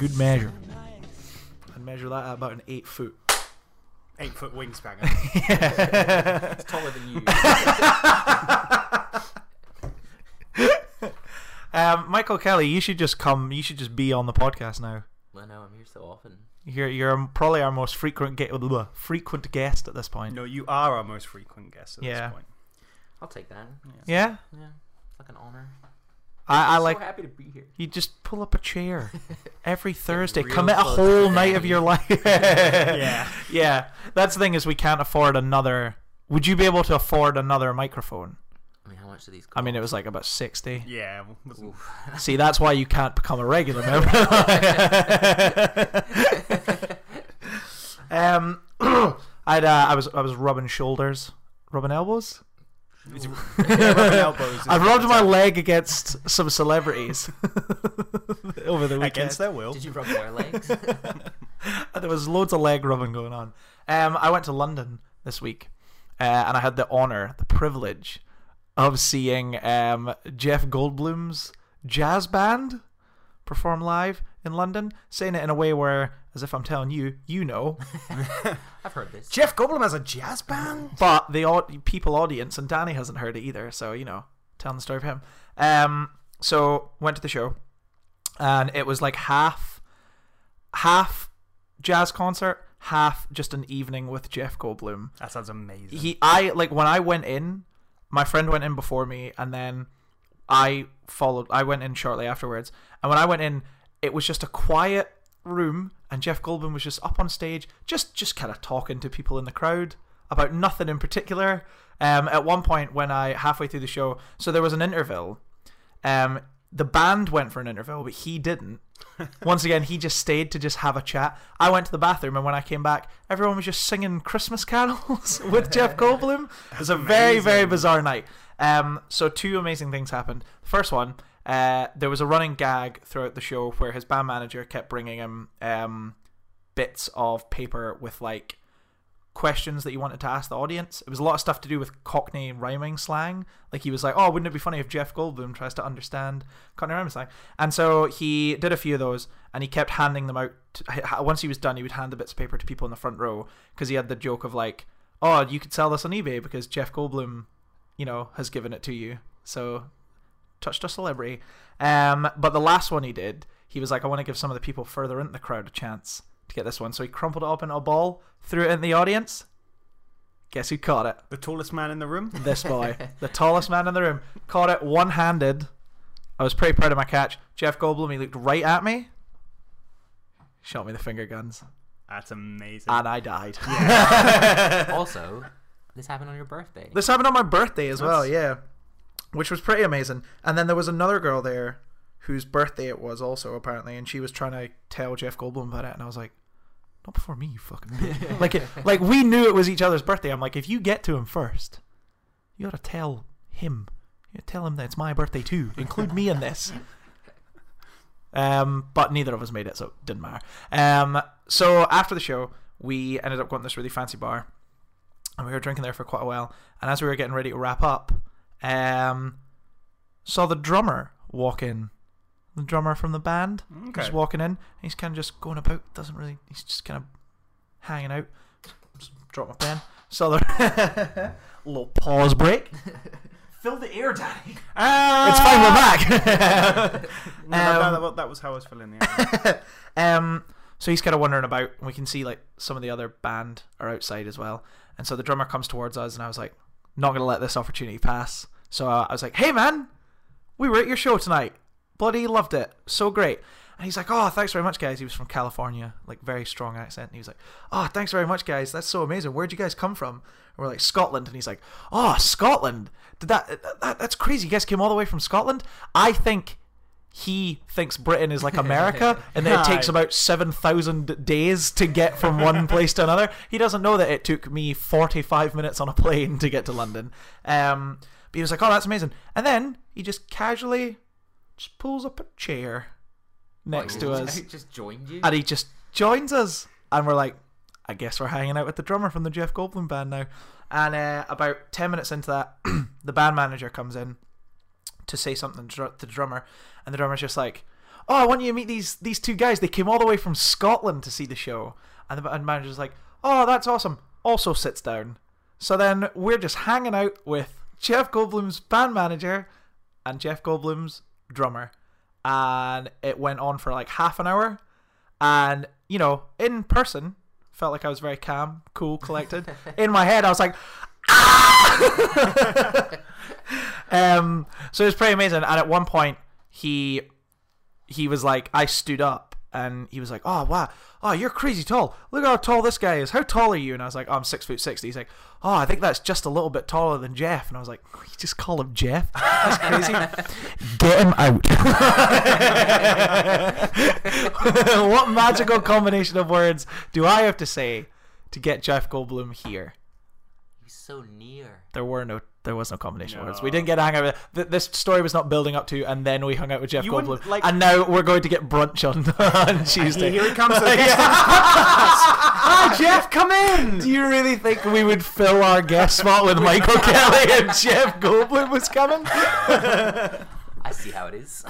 good measure. I'd measure that at about an 8 foot. 8 foot wingspan. Yeah. It's taller than you. Michael Kelly, you should just come. You should just be on the podcast now. I know, I'm here so often. You're probably our most frequent guest at this point. No, you are our most frequent guest at this point. I'll take that. Yeah? Yeah. It's like an honor. I'm like, so happy to be here. You just pull up a chair every Thursday. Commit a whole night of your life. Yeah. Yeah. That's the thing is we can't afford another. Would you be able to afford another microphone? I mean, how much do these cost? I mean, it was like about 60. Yeah. See, that's why you can't become a regular member. I was rubbing shoulders. Rubbing elbows? I've rubbed my leg against some celebrities over the weekend. Against their will. Did you rub more legs? There was loads of leg rubbing going on. I went to London this week, and I had the honour, the privilege, of seeing Jeff Goldblum's jazz band perform live in London. Saying it in a way where, as if I'm telling you, you know. I've heard this. Jeff Goldblum has a jazz band? But the people audience, and Danny hasn't heard it either, so, you know, telling the story of him. So, went to the show, and it was like half jazz concert, half just an evening with Jeff Goldblum. That sounds amazing. When I went in, my friend went in before me, and then I went in shortly afterwards, and when I went in, it was just a quiet room, and Jeff Goldblum was just up on stage, just kind of talking to people in the crowd about nothing in particular. At one point, when halfway through the show, so there was an interval. The band went for an interval, but he didn't. Once again, he just stayed to just have a chat. I went to the bathroom, and when I came back, everyone was just singing Christmas carols with Jeff Goldblum. It was a very, very bizarre night. So two amazing things happened. First one, there was a running gag throughout the show where his band manager kept bringing him bits of paper with like questions that he wanted to ask the audience. It was a lot of stuff to do with Cockney rhyming slang. Like he was like, oh, wouldn't it be funny if Jeff Goldblum tries to understand Cockney rhyming slang? And so he did a few of those, and he kept handing them out. Once he was done, he would hand the bits of paper to people in the front row, because he had the joke of like, oh, you could sell this on eBay because Jeff Goldblum, you know, has given it to you. So touched a celebrity. But the last one he did, he was like, I want to give some of the people further in the crowd a chance to get this one. So he crumpled it up into a ball, threw it in the audience. Guess who caught it? The tallest man in the room? This boy. The tallest man in the room. Caught it one-handed. I was pretty proud of my catch. Jeff Goldblum, he looked right at me. Shot me the finger guns. That's amazing. And I died. Yeah. Also, this happened on your birthday. This happened on my birthday as well, yeah. Which was pretty amazing. And then there was another girl there whose birthday it was also, apparently, and she was trying to tell Jeff Goldblum about it, and I was like, not before me, you fucking bitch. like we knew it was each other's birthday. I'm like, if you get to him first, you ought to tell him. You tell him that it's my birthday too. Include me in this. But neither of us made it, so it didn't matter. So after the show, we ended up going to this really fancy bar, and we were drinking there for quite a while, and as we were getting ready to wrap up, saw the drummer walk in. The drummer from the band. Okay. He's walking in. He's kind of just going about. He's just kind of hanging out. Just drop my pen. Saw the little pause break. Fill the air, Danny. It's fine. We're back. That was how I was filling the air. So he's kind of wandering about. We can see like some of the other band are outside as well. And so the drummer comes towards us, and I was like, not gonna let this opportunity pass. So I was like, hey man, we were at your show tonight, bloody loved it, so great. And he's like, oh, thanks very much guys. He was from California, like very strong accent, and he was like, oh, thanks very much guys, that's so amazing, where'd you guys come from? And we're like, Scotland. And he's like, oh, Scotland, that's crazy, you guys came all the way from Scotland. I think he thinks Britain is like America, and that it takes about 7,000 days to get from one place to another. He doesn't know that it took me 45 minutes on a plane to get to London. But he was like, oh, that's amazing. And then he just casually just pulls up a chair next to us. He just joined you? And he just joins us. And we're like, I guess we're hanging out with the drummer from the Jeff Goldblum band now. And about 10 minutes into that, the band manager comes in to say something to the drummer, and the drummer's just like, oh, I want you to meet these two guys. They came all the way from Scotland to see the show. And the manager's like, oh, that's awesome. Also sits down. So then we're just hanging out with Jeff Goldblum's band manager and Jeff Goldblum's drummer. And it went on for like half an hour. And, you know, in person, felt like I was very calm, cool, collected. In my head, I was like, ah! So it was pretty amazing. And at one point, he was like, I stood up. And he was like, oh, wow. Oh, you're crazy tall. Look how tall this guy is. How tall are you? And I was like, oh, I'm 6'6". He's like, oh, I think that's just a little bit taller than Jeff. And I was like, oh, you just call him Jeff? That's crazy. Get him out. What magical combination of words do I have to say to get Jeff Goldblum here? He's so near. There was no combination of words. We didn't get to hang out with this story was not building up to, and then we hung out with Jeff Goldblum. Like, and now we're going to get brunch on Tuesday. Here he comes. Hi, Jeff, come in. Do you really think we would fill our guest spot with Michael Kelly and Jeff Goldblum was coming? I see how it is.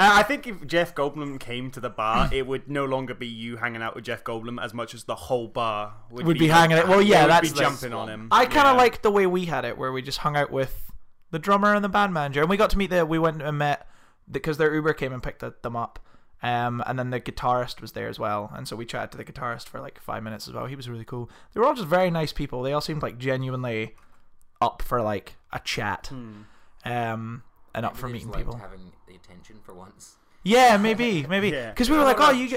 I think if Jeff Goldblum came to the bar, it would no longer be you hanging out with Jeff Goldblum as much as the whole bar would be hanging out. Well, yeah, that's jumping on him. I kind of like the way we had it, where we just hung out with the drummer and the band manager, and we got to meet we went and met because their Uber came and picked them up, and then the guitarist was there as well, and so we chatted to the guitarist for like 5 minutes as well. He was really cool. They were all just very nice people. They all seemed like genuinely up for like a chat. And up for meeting people. Having the attention for once. Yeah, maybe. Because we were like, oh, we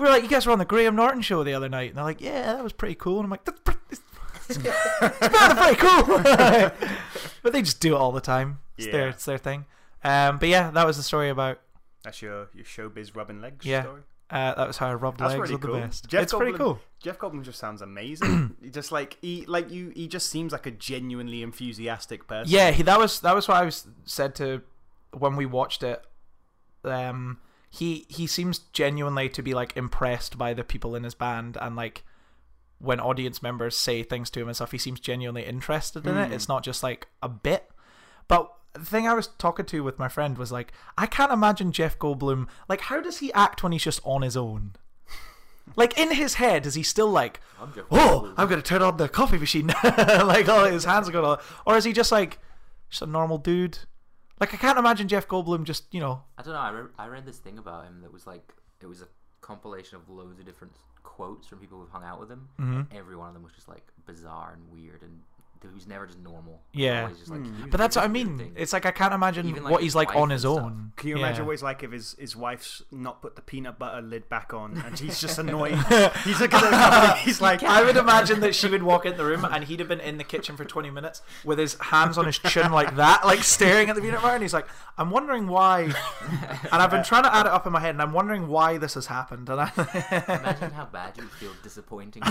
were like, you guys were on the Graham Norton show the other night, and they're like, yeah, that was pretty cool, and I'm like, that's pretty cool. But they just do it all the time. It's their thing. But yeah, that was the story about. That's your showbiz rubbing legs story. That was how I rubbed legs with the best. Pretty cool. Jeff Goldblum just sounds amazing. Just like he just seems like a genuinely enthusiastic person. Yeah, that was what I was said to when we watched it. He seems genuinely to be like impressed by the people in his band, and like when audience members say things to him and stuff, he seems genuinely interested in it. It's not just like a bit, but. The thing I was talking to with my friend was like, I can't imagine Jeff Goldblum. Like, how does he act when he's just on his own? Like, in his head, is he still like, oh, I'm going to turn on the coffee machine? Like, all his hands are going on. Or is he just like, just a normal dude? Like, I can't imagine Jeff Goldblum just, you know. I don't know. I read this thing about him that was like, it was a compilation of loads of different quotes from people who've hung out with him. Mm-hmm. And every one of them was just like bizarre and weird and. Who's never just normal. Yeah. Just like, but that's what I mean. Thing. It's like I can't imagine even, like, what he's like on his own. Can you imagine what he's like if his wife's not put the peanut butter lid back on and he's just annoyed? He's like, I would imagine that she would walk in the room and he'd have been in the kitchen for 20 minutes with his hands on his chin like that, like staring at the peanut butter, and he's like, I'm wondering why, and I've been trying to add it up in my head, and I'm wondering why this has happened. And imagine how bad you would feel disappointing.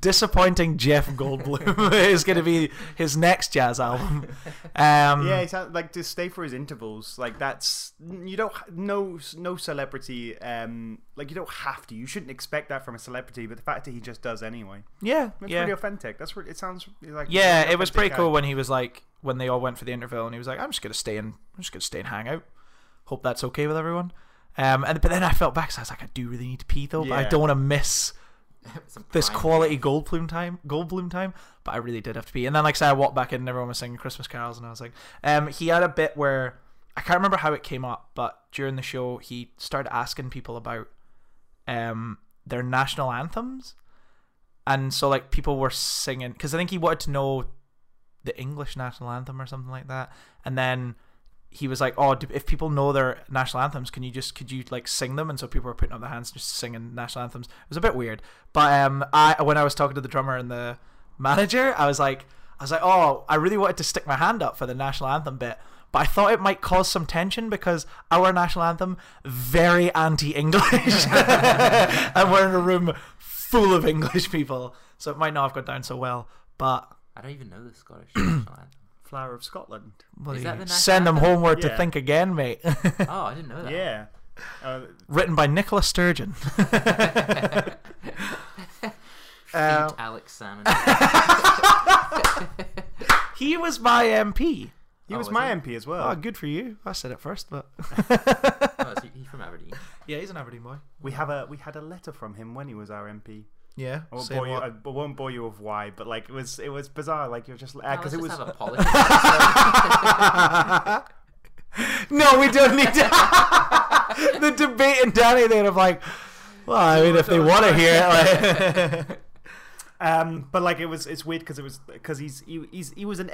Disappointing Jeff Goldblum is going to be his next jazz album. It's like to stay for his intervals. Like that's no celebrity. Like you don't have to. You shouldn't expect that from a celebrity. But the fact that he just does anyway. Yeah, it's pretty authentic. That's what it sounds like. Yeah, it was pretty cool when he was like when they all went for the interval and he was like, I'm just going to stay and hang out. Hope that's okay with everyone. But then I felt back. So I was like, I do really need to pee though. Yeah. But I don't want to miss. This quality Goldblum time, but I really did have to pee. And then, like I said, I walked back in and everyone was singing Christmas carols, and I was like, he had a bit where I can't remember how it came up, but during the show, he started asking people about their national anthems, and so like people were singing because I think he wanted to know the English national anthem or something like that, and then. He was like, "Oh, if people know their national anthems, could you like sing them?" And so people were putting up their hands, just singing national anthems. It was a bit weird, but when I was talking to the drummer and the manager, I was like, "Oh, I really wanted to stick my hand up for the national anthem bit, but I thought it might cause some tension because our national anthem very anti-English, and we're in a room full of English people, so it might not have gone down so well." But I don't even know the Scottish national anthem. Flower of Scotland. Is that the Send them anthem? Homeward to think again, mate. Oh, I didn't know that. Yeah. Written by Nicola Sturgeon. Alex Salmon. He was my MP. He was my MP as well. Oh, good for you. I said it first, but oh, so he's from Aberdeen. Yeah, he's an Aberdeen boy. We had a letter from him when he was our MP. Yeah, I won't bore you of why, but like it was bizarre. Like you're just because it was. Have a politics no, we don't need to. The debate and Danny there of like, well, I mean, if they want to hear it, like. But like it's weird because he was an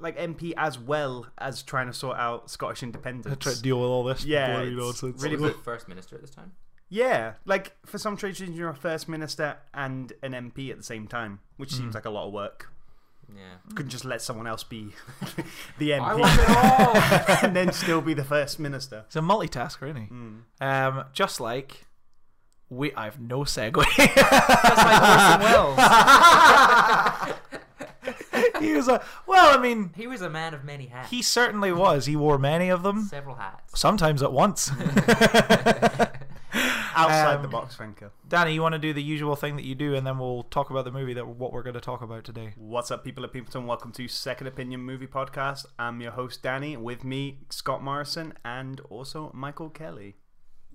MP as well as trying to sort out Scottish independence. I tried to deal with all this. Yeah, really was first minister at this time. Yeah, like for some trades you're a first minister and an MP at the same time, which seems like a lot of work. Yeah, couldn't just let someone else be the MP. I want it all, and then still be the first minister. It's a multitasker, isn't he? Just like. I have no segue. That's like Orson Welles. He was a... Well, I mean... He was a man of many hats. He certainly was. He wore many of them. Several hats. Sometimes at once. Outside the box thinker. Danny, you want to do the usual thing that you do, and then we'll talk about the movie what we're going to talk about today. What's up, people of Peopleton? Welcome to Second Opinion Movie Podcast. I'm your host, Danny. With me, Scott Morrison, and also Michael Kelly.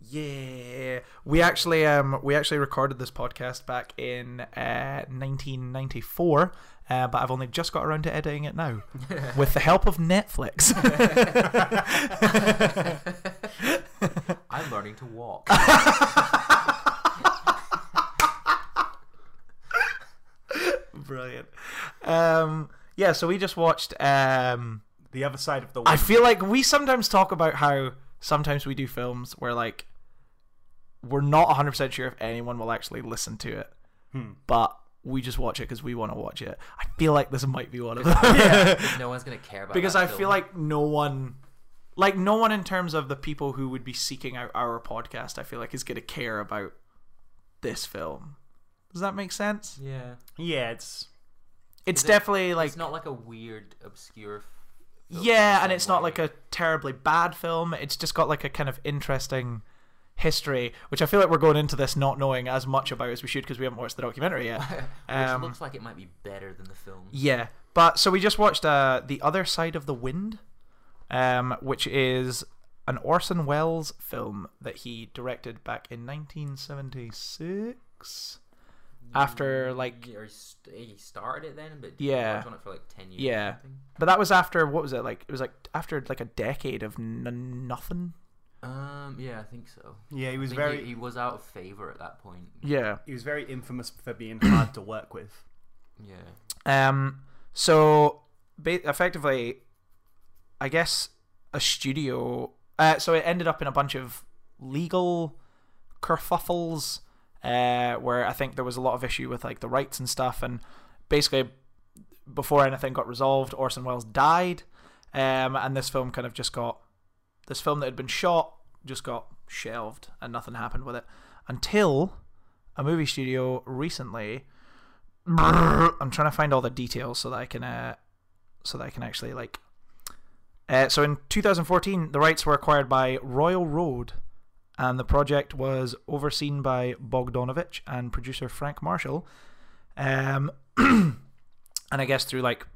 Yeah, we actually recorded this podcast back in 1994, but I've only just got around to editing it now with the help of Netflix. I'm learning to walk. Brilliant. Yeah, so we just watched The Other Side of the Wind. I feel like we sometimes talk about how sometimes we do films where like we're not 100% sure if anyone will actually listen to it, but we just watch it because we want to watch it. I feel like this might be one of them. Yeah. No one's gonna care about because I feel like no one in terms of the people who would be seeking out our podcast, I feel like is gonna care about this film. Does that make sense? Yeah. Yeah, it's definitely like it's not like a weird obscure film. Yeah, and it's not like a terribly bad film. It's just got like a kind of interesting history, which I feel like we're going into this not knowing as much about as we should because we haven't watched the documentary yet. Which looks like it might be better than the film. Yeah, but so we just watched The Other Side of the Wind, which is an Orson Welles film that he directed back in 1976. After like he started it then, but yeah, worked on it for like 10 years. Yeah, or something. But that was after what was it like? It was like after like a decade of nothing. Yeah, I think so. Yeah, he was very. He was out of favor at that point. Yeah, he was very infamous for being hard to work with. Yeah. So effectively, I guess a studio. So it ended up in a bunch of legal kerfuffles. Where I think there was a lot of issue with like the rights and stuff, and basically before anything got resolved, Orson Welles died, and this film that had been shot just got shelved and nothing happened with it until a movie studio recently. I'm trying to find all the details so that I can actually like. So in 2014, the rights were acquired by Royal Road. And the project was overseen by Bogdanovich and producer Frank Marshall. And I guess through like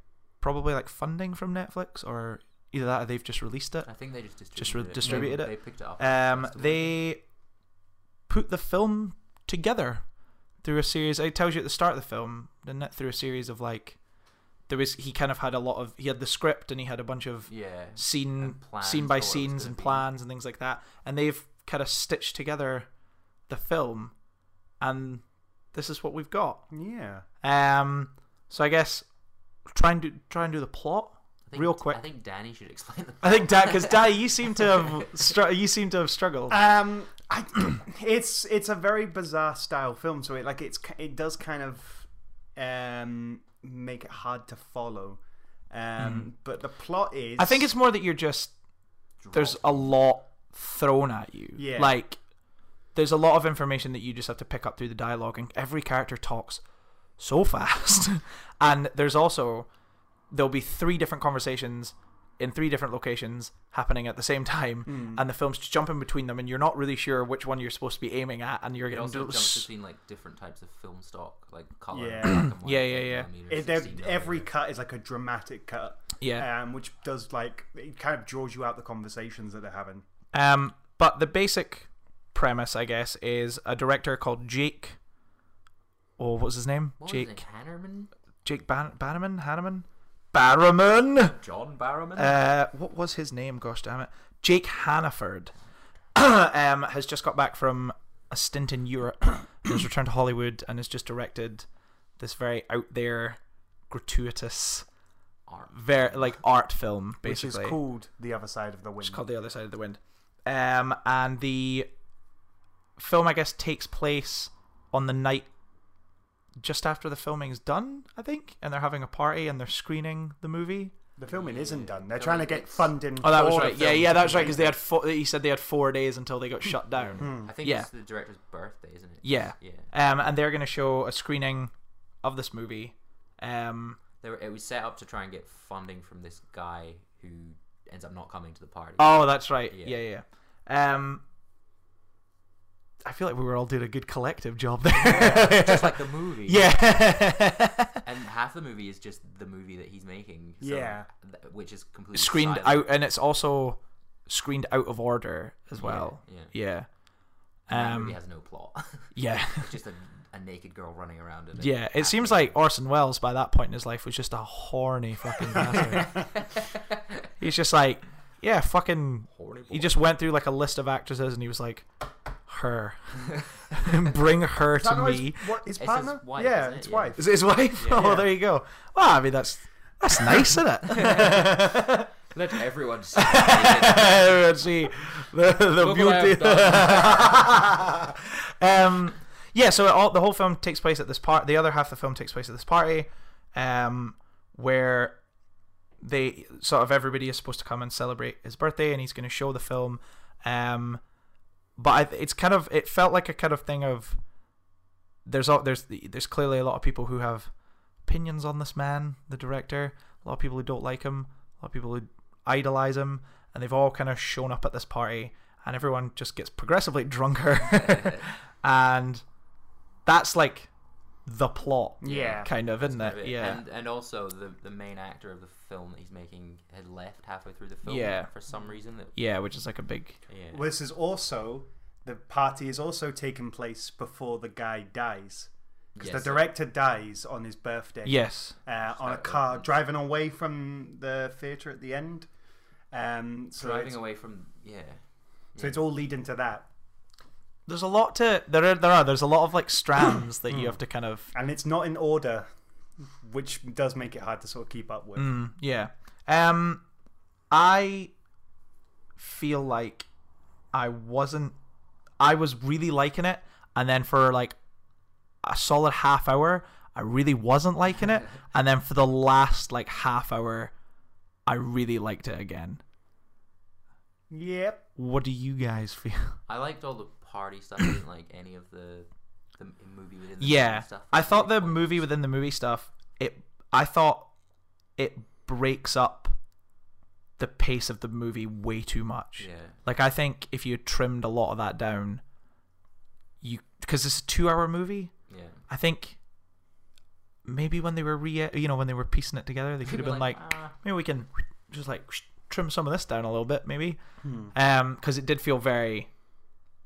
probably like funding from Netflix or either that or they've just released it. I think they just distributed it. They picked it up. They put the film together through a series. It tells you at the start of the film, didn't it? Through a series of like. He had the script and he had a bunch of scene by scenes and plans and things like that. And they've kind of stitched together the film, and this is what we've got. Yeah. So I guess try and do the plot real quick. I think Danny should explain the plot. I think because Danny, you seem to have struggled. It's a very bizarre style film, so it does kind of make it hard to follow. But the plot is, I think it's more that you're just there's a lot thrown at you. Yeah. Like there's a lot of information that you just have to pick up through the dialogue, and every character talks so fast. And there'll be three different conversations in three different locations happening at the same time, and the film's jumping between them, and you're not really sure which one you're supposed to be aiming at, and you're getting jumps between like different types of film stock, like color. Yeah, and black and white. Every cut is like a dramatic cut. Yeah. Which does, like, it kind of draws you out the conversations that they're having. But the basic premise, I guess, is a director called Jake. Oh, what was his name? What Jake. Was it, Hannerman? Jake Bannerman? Hannerman? Barrowman! John Barrowman? What was his name? Gosh damn it. Jake Hannaford has just got back from a stint in Europe, has returned to Hollywood, and has just directed this very out there, gratuitous art, art film, basically. Which is called The Other Side of the Wind. It's called The Other Side of the Wind. And the film, I guess, takes place on the night just after the filming's done, I think, and they're having a party and they're screening the movie. The filming isn't done. They're trying to get funding. Oh, that was right. Yeah, that's right. Because they had he said they had 4 days until they got shut down. I think it's the director's birthday, isn't it? Yeah. And they're going to show a screening of this movie. It was set up to try and get funding from this guy who ends up not coming to the party. Oh, that's right. Yeah. I feel like we were all doing a good collective job there. Yeah, just like the movie. Yeah. And half the movie is just the movie that he's making. So, yeah. Which is completely screened silent. Out. And it's also screened out of order as well. Yeah. The movie has no plot. Yeah. It's just a naked girl running around. Yeah. It seems like Orson Welles, by that point in his life, was just a horny fucking bastard. He's just like, yeah, fucking... He just went through like a list of actresses and he was like... her bring her to me. His partner? His wife, yeah, it's wife. Is it his wife? Yeah. Oh, there you go. Well, I mean, that's nice, isn't it? Let everyone see. Everyone see the beauty. The whole film takes place at this part. The other half of the film takes place at this party, where they sort of everybody is supposed to come and celebrate his birthday, and he's going to show the film. But it felt like a kind of thing of there's clearly a lot of people who have opinions on this man, the director, a lot of people who don't like him, a lot of people who idolize him, and they've all kind of shown up at this party, and everyone just gets progressively drunker, and that's like the plot, kind of, isn't it? Yeah, and also the main actor of the film that he's making had left halfway through the film for some reason. Which is like a big. Yeah. Well, this is also the party is also taking place before the guy dies, because the director dies on his birthday. Yes, on a car driving away from the theater at the end. Driving away from So it's all leading to that. There's a lot to there's a lot of like strands that you have to kind of, and it's not in order, which does make it hard to sort of keep up with. I feel like I was really liking it, and then for like a solid half hour I really wasn't liking it, and then for the last like half hour I really liked it again. Yep. What do you guys feel? I liked all the party stuff. I didn't like any of the movie within the movie stuff. I thought the movie within the movie stuff, I thought it breaks up the pace of the movie way too much. Yeah. Like, I think if you trimmed a lot of that down, because it's a 2-hour movie. Yeah. I think maybe when they were when they were piecing it together, they could have been like maybe we can just like trim some of this down a little bit, maybe. Because it did feel very.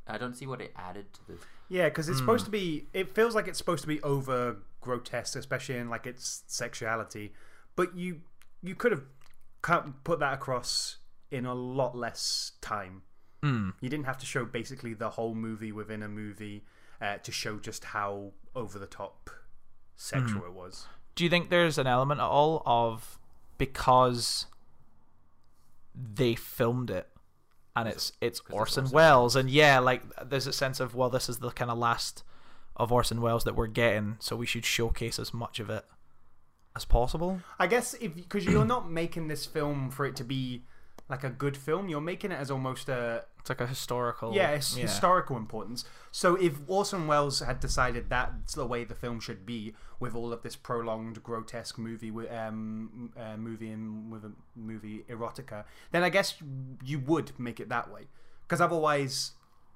I don't see what it added to the. Yeah, because it's supposed to be. It feels like it's supposed to be over grotesque, especially in like its sexuality. But you could have put that across in a lot less time. You didn't have to show basically the whole movie within a movie to show just how over the top sexual it was. Do you think there's an element at all of because they filmed it? And it's Orson Welles, and there's a sense of, well, this is the kind of last of Orson Welles that we're getting, so we should showcase as much of it as possible. I guess because you're not making this film for it to be like a good film, you're making it as almost it's like a historical, historical importance. So if Orson Welles had decided that's the way the film should be, with all of this prolonged grotesque movie with a movie erotica, then I guess you would make it that way, because otherwise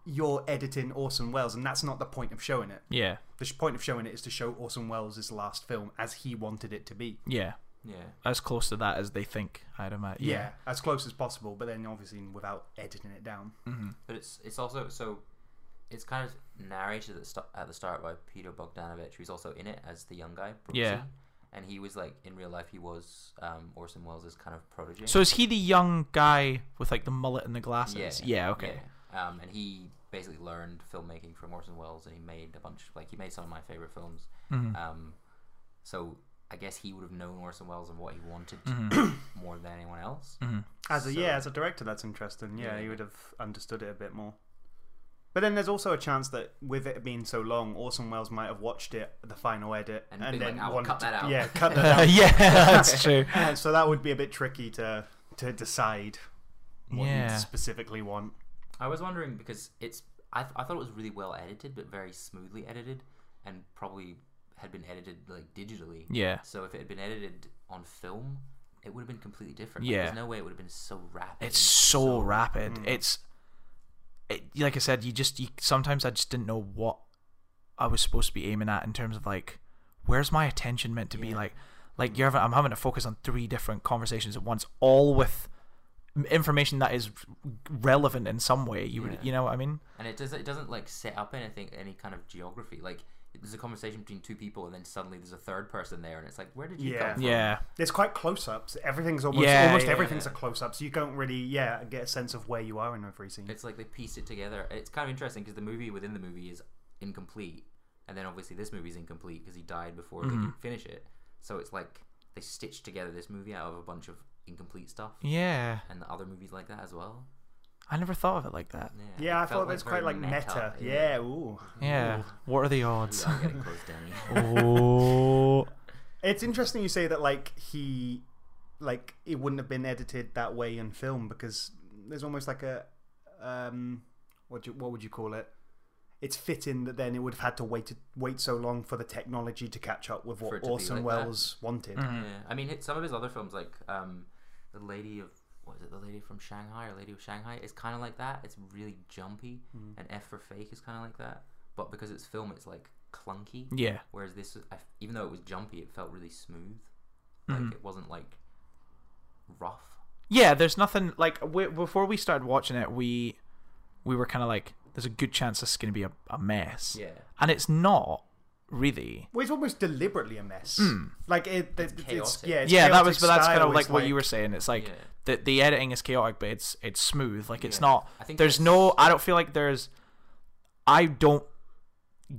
you're editing Orson Welles, and that's not the point of showing it. The point of showing it is to show Orson Welles' last film as he wanted it to be. Yeah. As close to that as they think, I'd imagine. Yeah, yeah, as close as possible, but then obviously without editing it down. Mm-hmm. But it's also, so it's kind of narrated at the start by Peter Bogdanovich, who's also in it as the young guy, Brooksy. Yeah. And he was like, in real life, he was Orson Welles' kind of protege. So is he the young guy with like the mullet and the glasses? Yeah, okay. Yeah. And he basically learned filmmaking from Orson Welles, and he made a bunch, like he made some of my favorite films. Mm-hmm. So I guess he would have known Orson Welles and what he wanted mm-hmm. more than anyone else. Mm-hmm. As a director, that's interesting. Yeah, he would have understood it a bit more. But then there's also a chance that with it being so long, Orson Welles might have watched it, the final edit, and then like, wanted that out. Yeah, cut that out. Yeah, that's true. And so that would be a bit tricky to decide what you specifically want. I was wondering because I thought it was really well edited, but very smoothly edited, and probably had been edited like digitally. Yeah. So if it had been edited on film, it would have been completely different. Like, yeah. There's no way it would have been so rapid. It's so rapid. Mm. It, like I said, sometimes I just didn't know what I was supposed to be aiming at in terms of like, where's my attention meant to be? Like I'm having to focus on three different conversations at once, all with information that is relevant in some way. You know what I mean? And it doesn't like set up anything, any kind of geography. Like there's a conversation between two people, and then suddenly there's a third person there, and it's like, where did you come from? Yeah, there's quite close-ups. Everything's almost everything's a close-up, so you don't really get a sense of where you are in every scene. It's like they piece it together. It's kind of interesting because the movie within the movie is incomplete, and then obviously this movie's incomplete because he died before they could finish it. So it's like they stitched together this movie out of a bunch of incomplete stuff. Yeah, and the other movies like that as well. I never thought of it like that. Yeah, I thought it was quite like meta. Yeah, ooh. Yeah, what are the odds? I'm getting close, Danny. Oh. It's interesting you say that like it wouldn't have been edited that way in film because there's almost like a what would you call it? It's fitting that then it would have had to wait so long for the technology to catch up with what Orson Welles wanted. Mm-hmm. Yeah. I mean, some of his other films like The Lady from Shanghai or Lady of Shanghai? It's kind of like that. It's really jumpy, and F for Fake is kind of like that. But because it's film, it's like clunky. Yeah. Whereas this, even though it was jumpy, it felt really smooth. Like it wasn't like rough. Yeah, there's nothing like before we started watching it, we were kind of like, there's a good chance this is going to be a mess. Yeah. And it's not. Really, well, it's almost deliberately a mess. Like it's chaotic. That was, but that's kind of like what you were saying. It's like the editing is chaotic, but it's smooth. Like it's not. I don't feel like there's. I don't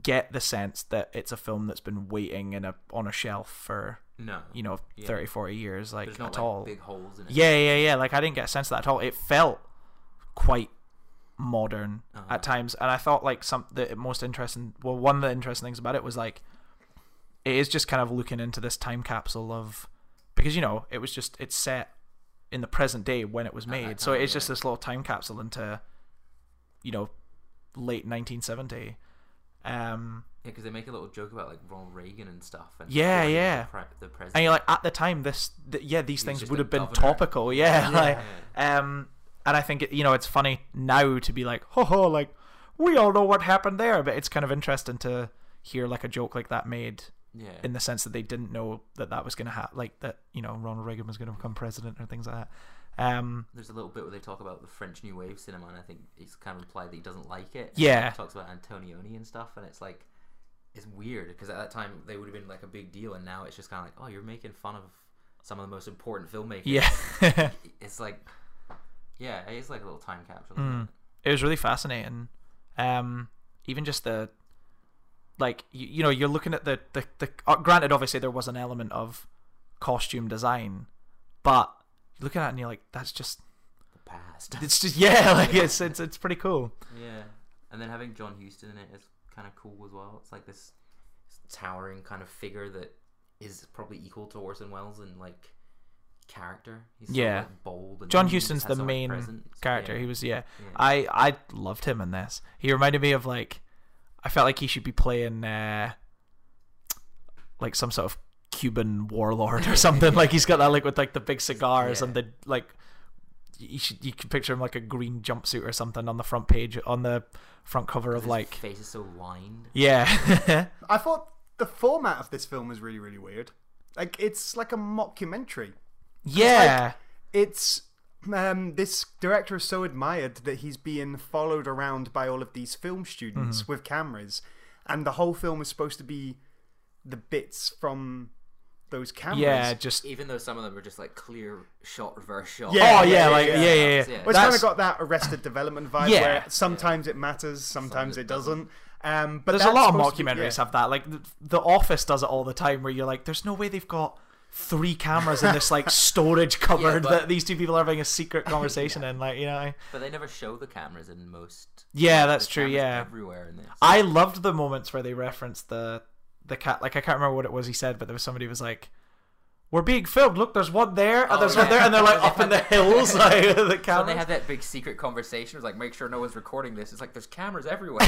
get the sense that it's a film that's been waiting on a shelf for 30-40 years. Like there's not at all big holes in it. Yeah. Like I didn't get a sense of that at all. It felt quite modern at times, and I thought like one of the interesting things about it was like it is just kind of looking into this time capsule of, because it was just, it's set in the present day when it was made, so it's just this little time capsule into late 1970 because they make a little joke about like Ronald Reagan and stuff, and the president, and you're like, at the time these things would have been topical. And I think, it's funny now to be like, like, we all know what happened there. But it's kind of interesting to hear, like, a joke like that made in the sense that they didn't know that was going to happen. Like, that, Ronald Reagan was going to become president or things like that. There's a little bit where they talk about the French New Wave cinema, and I think it's kind of implied that he doesn't like it. Yeah. He talks about Antonioni and stuff, and it's like, it's weird, because at that time they would have been, like, a big deal, and now it's just kind of like, oh, you're making fun of some of the most important filmmakers. Yeah. It's like... Yeah, it's like a little time capsule. It was really fascinating. Even just the, like, you're looking at the granted, obviously there was an element of costume design, but you're looking at it and you're like, that's just the past. It's just it's pretty cool. Yeah, and then having John Huston in it is kind of cool as well. It's like this towering kind of figure that is probably equal to Orson Welles and like. Character. He's sort of like bold, and John Huston's the main character. Yeah. He was I loved him in this. He reminded me of, like, I felt like he should be playing like some sort of Cuban warlord or something. Like he's got that, like, with like the big cigars and the, like, you can picture him like a green jumpsuit or something on the front page, on the front cover of, like, his face is so lined. I thought the format of this film was really, really weird. Like, it's like a mockumentary. Yeah. Like, it's... this director is so admired that he's being followed around by all of these film students with cameras, and the whole film is supposed to be the bits from those cameras. Yeah, just even though some of them are just like clear shot, reverse shot. Yeah, yeah. Well, it's kind of got that Arrested Development vibe where sometimes it matters, sometimes it doesn't. But there's a lot of mockumentaries have that. Like The Office does it all the time, where you're like, there's no way they've got 3 cameras in this like storage cupboard that these 2 people are having a secret conversation in, like, you know. But they never show the cameras in most. Yeah, that's true. Yeah, everywhere in this. I loved the moments where they referenced the cat. Like, I can't remember what it was he said, but there was somebody who was like, "We're being filmed. Look, there's one there, and there's one there," and they're like up in the hills, like the camera. They had that big secret conversation. It was like, make sure no one's recording this. It's like there's cameras everywhere.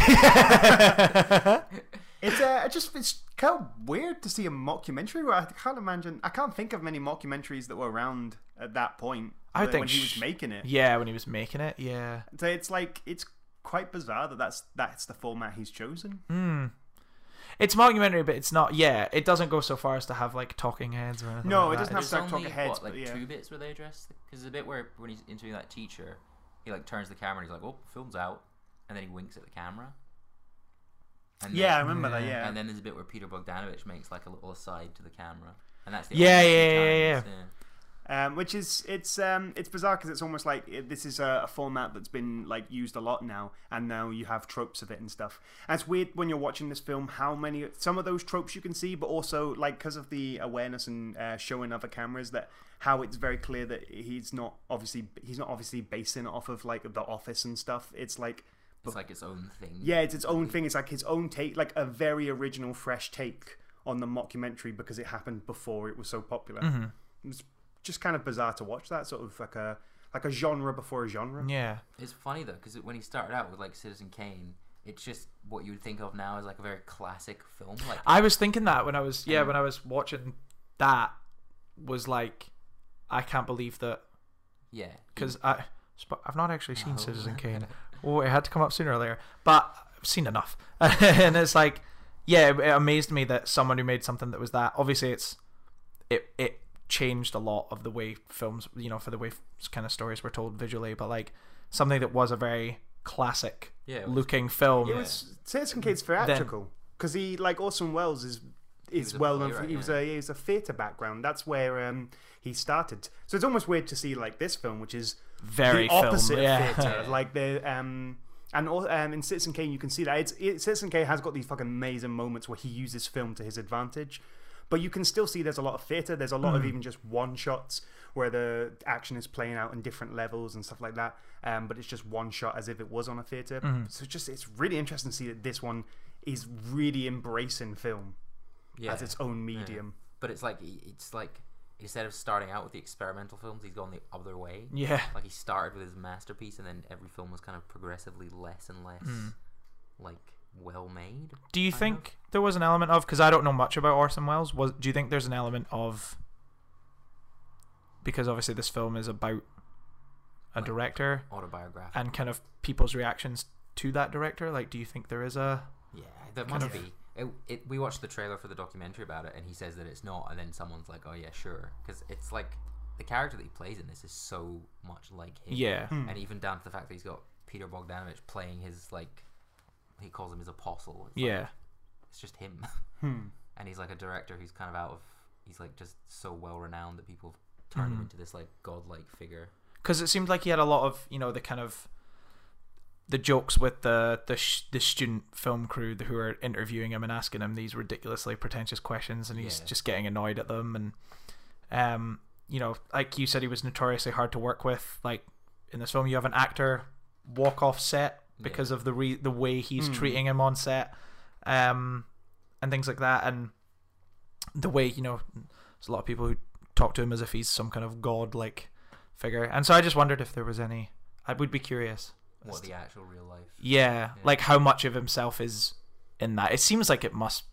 It's kind of weird to see a mockumentary. Where I can't think of many mockumentaries that were around at that point. When he was making it. Yeah. So it's like, it's quite bizarre that that's the format he's chosen. It's mockumentary, but it's not. Yeah, it doesn't go so far as to have like talking heads or anything. No, like it doesn't have talking heads. What, like 2 bits where they address, because there's a bit where when he's interviewing that teacher, he like turns the camera and he's like, "Oh, film's out," and then he winks at the camera. And then, I remember that. Yeah. And then there's a bit where Peter Bogdanovich makes like a little aside to the camera, and that's the which is it's bizarre because it's almost like this is a format that's been like used a lot now, and now you have tropes of it and stuff. And it's weird when you're watching this film how many some of those tropes you can see, but also like because of the awareness and showing other cameras that how it's very clear that he's not obviously basing it off of like The Office and stuff. It's like its own thing. Yeah, it's its own thing. It's like his own take, like a very original, fresh take on the mockumentary because it happened before it was so popular. It was just kind of bizarre to watch that, sort of like a genre before a genre. Yeah, it's funny though because when he started out with like Citizen Kane, it's just what you would think of now as like a very classic film. Like I was thinking that when I was when I was watching that, was like, I can't believe that. Yeah, because I've not actually seen Citizen Kane. Oh, it had to come up sooner or later, but I've seen enough. And it's like, yeah, it amazed me that someone who made something that was that. Obviously, it changed a lot of the way films, you know, for the way kind of stories were told visually, but like something that was a very classic looking film. It was Citizen Kane's theatrical, because he, like Orson Welles, is well known. He was a theatre background. That's where he started. So it's almost weird to see like this film, which is very the opposite of theatre. Like the in Citizen Kane, you can see that Citizen Kane has got these fucking amazing moments where he uses film to his advantage, but you can still see there's a lot of theatre. There's a lot of even just one shots where the action is playing out in different levels and stuff like that. But it's just one shot as if it was on a theatre. So it's really interesting to see that this one is really embracing film. Yeah, as its own medium. But it's like instead of starting out with the experimental films, he's gone the other way. Yeah, like he started with his masterpiece, and then every film was kind of progressively less and less like well made. Do you think there was an element of, because I don't know much about Orson Welles, do you think there's an element of, because obviously this film is about a director, autobiographical, and kind of people's reactions to that director, like do you think there is a there must be. We watched the trailer for the documentary about it, and he says that it's not, and then someone's like, "Oh yeah, sure," because it's like the character that he plays in this is so much like him. Yeah, and even down to the fact that he's got Peter Bogdanovich playing his, like, he calls him his apostle. It's like, it's just him, and he's like a director who's kind of he's like just so well renowned that people have turned him into this like godlike figure. Because it seemed like he had a lot of, you know, the kind of the jokes with the student film crew who are interviewing him and asking him these ridiculously pretentious questions, and he's just getting annoyed at them. And you know, like you said, he was notoriously hard to work with. Like in this film, you have an actor walk off set because of the way he's treating him on set, and things like that, and the way, you know, there's a lot of people who talk to him as if he's some kind of god-like figure. And so I just wondered if there was any. I would be curious. What the actual real life? Yeah, like how much of himself is in that? It seems like it must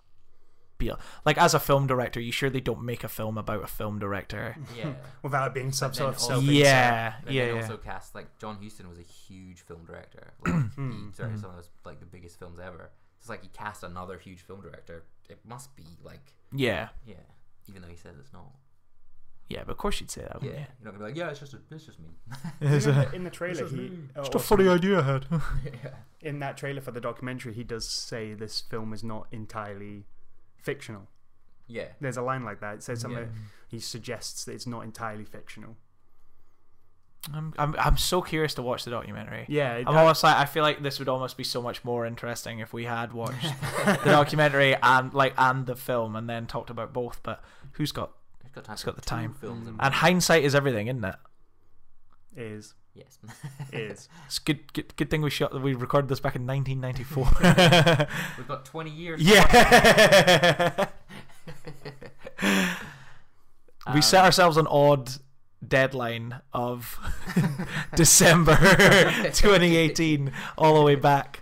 be like, as a film director, you surely don't make a film about a film director. Yeah, without it being some sort of self. Yeah, They also cast, like, John Huston was a huge film director. Like, he directed some of those, like, the biggest films ever. It's like he cast another huge film director. It must be like even though he says it's not. Yeah, but of course you'd say that. Yeah, you're not gonna be like, yeah, it's just me. In the trailer, it's just a funny idea I had. In that trailer for the documentary, he does say this film is not entirely fictional. Yeah, there's a line like that. It says something. Yeah. He suggests that it's not entirely fictional. I'm so curious to watch the documentary. Yeah, I'm almost like, I feel like this would almost be so much more interesting if we had watched the documentary and the film and then talked about both. But who's got the time? Films and hindsight is everything, isn't it? It is. Yes, it is. It's good thing we recorded this back in 1994. We've got 20 years. Yeah. We set ourselves an odd deadline of December 2018 all the way back.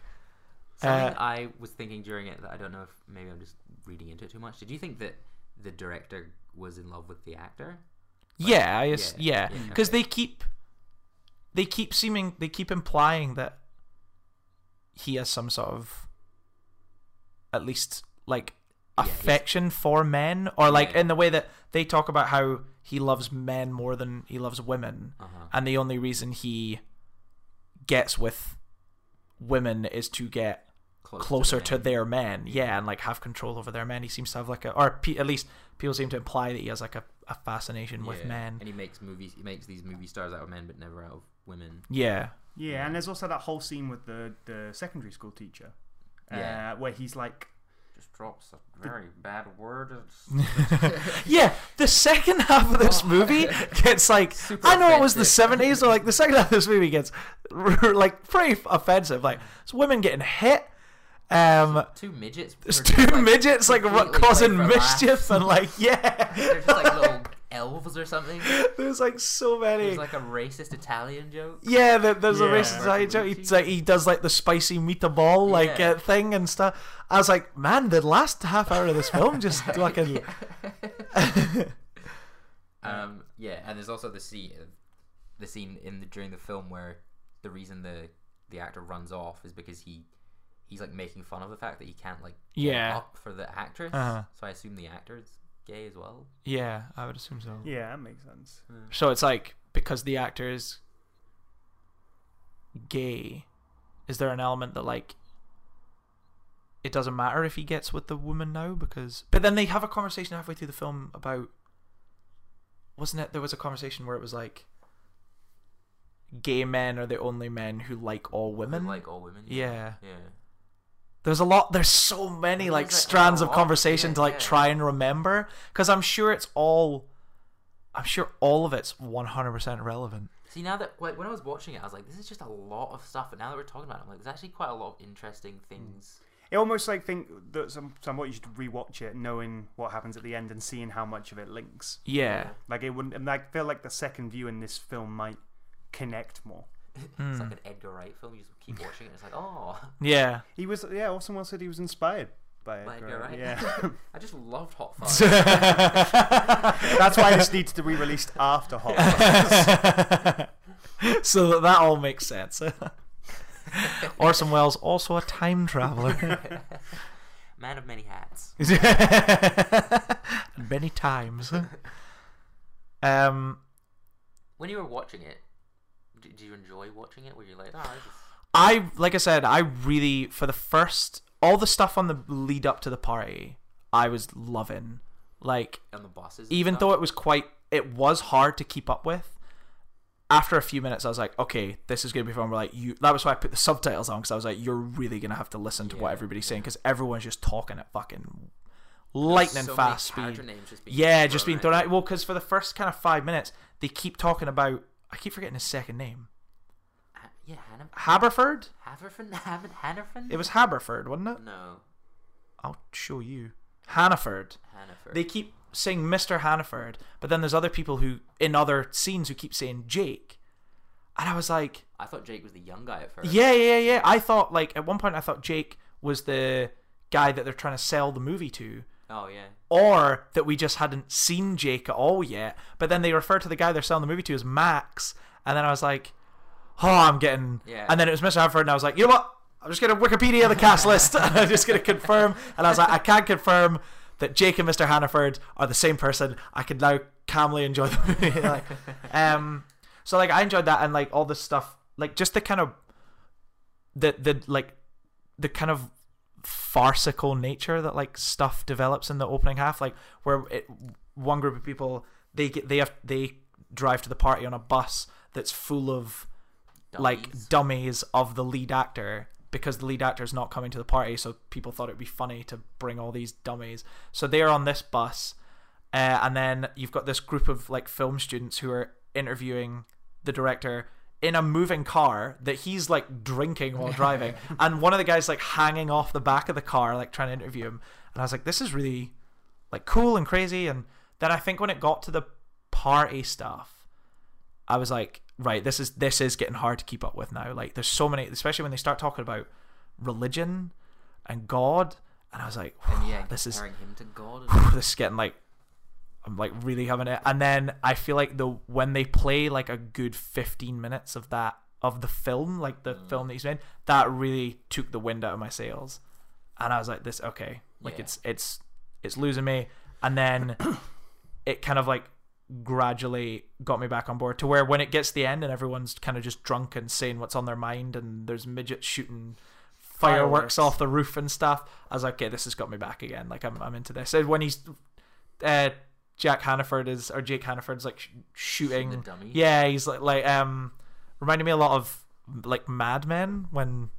Something I was thinking during it that I don't know if maybe I'm just reading into it too much. Did you think that the director was in love with the actor? Like, yeah, because they keep implying that he has some sort of at least like affection for men, or like in the way that they talk about how he loves men more than he loves women, and the only reason he gets with women is to get closer to their men. Yeah, and like have control over their men. He seems to have like at least people seem to imply that he has like a fascination with men, and he makes these movie stars out of men but never out of women. Yeah. And there's also that whole scene with the secondary school teacher where he's like just drops a very bad word. Yeah, the second half of this movie gets like super I know offensive. It was the 70s, or like the second half of this movie gets like pretty offensive. Like it's women getting hit. There's two midgets like causing mischief and like they're just like little elves or something. There's like so many. There's like a racist Italian joke. Yeah, there's a racist Italian joke. It's like he does like the spicy meatball thing and stuff. I was like, man, the last half hour of this film just like a. And there's also the scene during the film where the reason the actor runs off is because he's like making fun of the fact that he can't like get up for the actress. So I assume the actor is gay as well. Yeah, I would assume so. Yeah, that makes sense. Yeah. So it's like because the actor is gay, is there an element that like it doesn't matter if he gets with the woman now because? But then they have a conversation halfway through the film about, wasn't it? There was a conversation where it was like gay men are the only men who like all women. Yeah. There's a lot. There's so many like strands of conversation to like try and remember, because I'm sure all of it's 100% relevant. See, now that like, when I was watching it, I was like, this is just a lot of stuff. But now that we're talking about it, I'm like, there's actually quite a lot of interesting things. It almost like think that somewhat you should rewatch it, knowing what happens at the end and seeing how much of it links. Yeah, like it wouldn't. And I feel like the second view in this film might connect more. It's like an Edgar Wright film. You just keep watching it and it's like, oh yeah, he was Orson Welles said he was inspired by Edgar Wright. Yeah. I just loved Hot Fuzz. That's why this needs to be released after Hot Fuzz. So that all makes sense. Orson Welles, also a time traveller, man of many hats, many times. When you were watching it, do you enjoy watching it? Were you like, oh, I really, for the first, all the stuff on the lead up to the party, I was loving. Like, and the bosses, even though it was hard to keep up with. After a few minutes, I was like, okay, this is gonna be fun. We're like, that was why I put the subtitles on, because I was like, you're really gonna have to listen to what everybody's saying, because everyone's just talking at fucking lightning fast speed. Just being thrown out. Well, because for the first kind of 5 minutes, they keep talking about. I keep forgetting his second name. Haberford? Hannaford? It was Haberford, wasn't it? No. I'll show you. Hannaford. They keep saying Mr. Hannaford, but then there's other people who, in other scenes, who keep saying Jake. And I was like... I thought Jake was the young guy at first. Yeah. I thought, like, at one point I thought Jake was the guy that they're trying to sell the movie to. Oh, yeah. Or that we just hadn't seen Jake at all yet. But then they refer to the guy they're selling the movie to as Max. And then I was like, oh, I'm getting... Yeah. And then it was Mr. Hannaford, and I was like, you know what? I'm just going to Wikipedia the cast list. I'm just going to confirm. And I was like, I can't confirm, that Jake and Mr. Hannaford are the same person. I could now calmly enjoy the movie. So I enjoyed that, and like all this stuff, like just the kind of the kind of farcical nature that like stuff develops in the opening half, like where one group of people they drive to the party on a bus that's full of dummies of the lead actor, because the lead actor is not coming to the party, so people thought it'd be funny to bring all these dummies, so they're on this bus, and then you've got this group of like film students who are interviewing the director in a moving car that he's like drinking while driving, and one of the guys like hanging off the back of the car like trying to interview him, and I was like, this is really like cool and crazy. And then I think when it got to the party stuff, I was like, right, this is getting hard to keep up with now. Like there's so many, especially when they start talking about religion and God, and I was like, this is comparing him to God, this is getting like, I'm like really having it. And then I feel like when they play like a good 15 minutes of that, of the film, like the film that he's made, that really took the wind out of my sails, and I was like, this, okay, like it's losing me. And then it kind of like gradually got me back on board, to where when it gets to the end and everyone's kind of just drunk and saying what's on their mind, and there's midgets shooting fireworks off the roof and stuff, I was like, okay, this has got me back again, like I'm into this. So when he's Jake Hannaford's like shooting the dummy. Yeah, he's like reminded me a lot of like Mad Men. When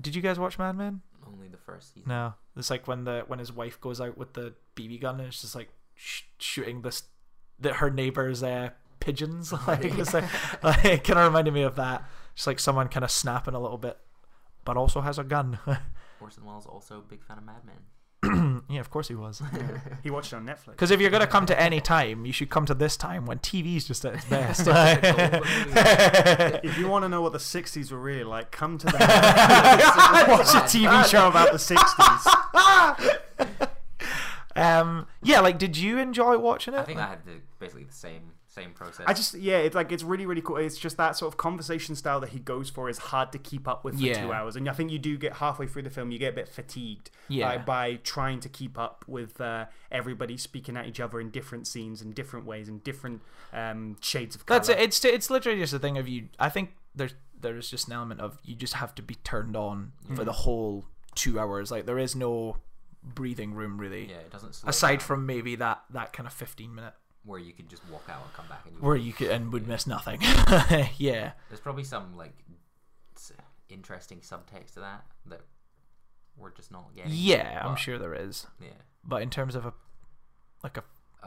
did you guys watch Mad Men? Only the first season. No, it's like when his wife goes out with the BB gun and it's just like shooting this, that her neighbor's pigeons, like, it's like it kind of reminded me of that. Just like someone kind of snapping a little bit, but also has a gun. Orson Welles also a big fan of Mad Men. Yeah, of course he was. He watched it on Netflix. Because if you're gonna come to any time, you should come to this time when TV's just at its best. If you want to know what the '60s were really like, come to that. Watch a TV show about the '60s. Did you enjoy watching it? I think I had basically the same process. I just, it's really, really cool. It's just that sort of conversation style that he goes for is hard to keep up with for 2 hours. And I think you do get halfway through the film, you get a bit fatigued by trying to keep up with everybody speaking at each other in different scenes, in different ways, in different shades of color. That's it. It's literally just a thing of you. I think there's just an element of you just have to be turned on for the whole 2 hours. Like there is no breathing room, really. It doesn't slow aside down. From maybe that kind of 15 minute, where you could just walk out and come back, and you would miss nothing. There's probably some like interesting subtext to that we're just not getting. I'm sure there is. But in terms of a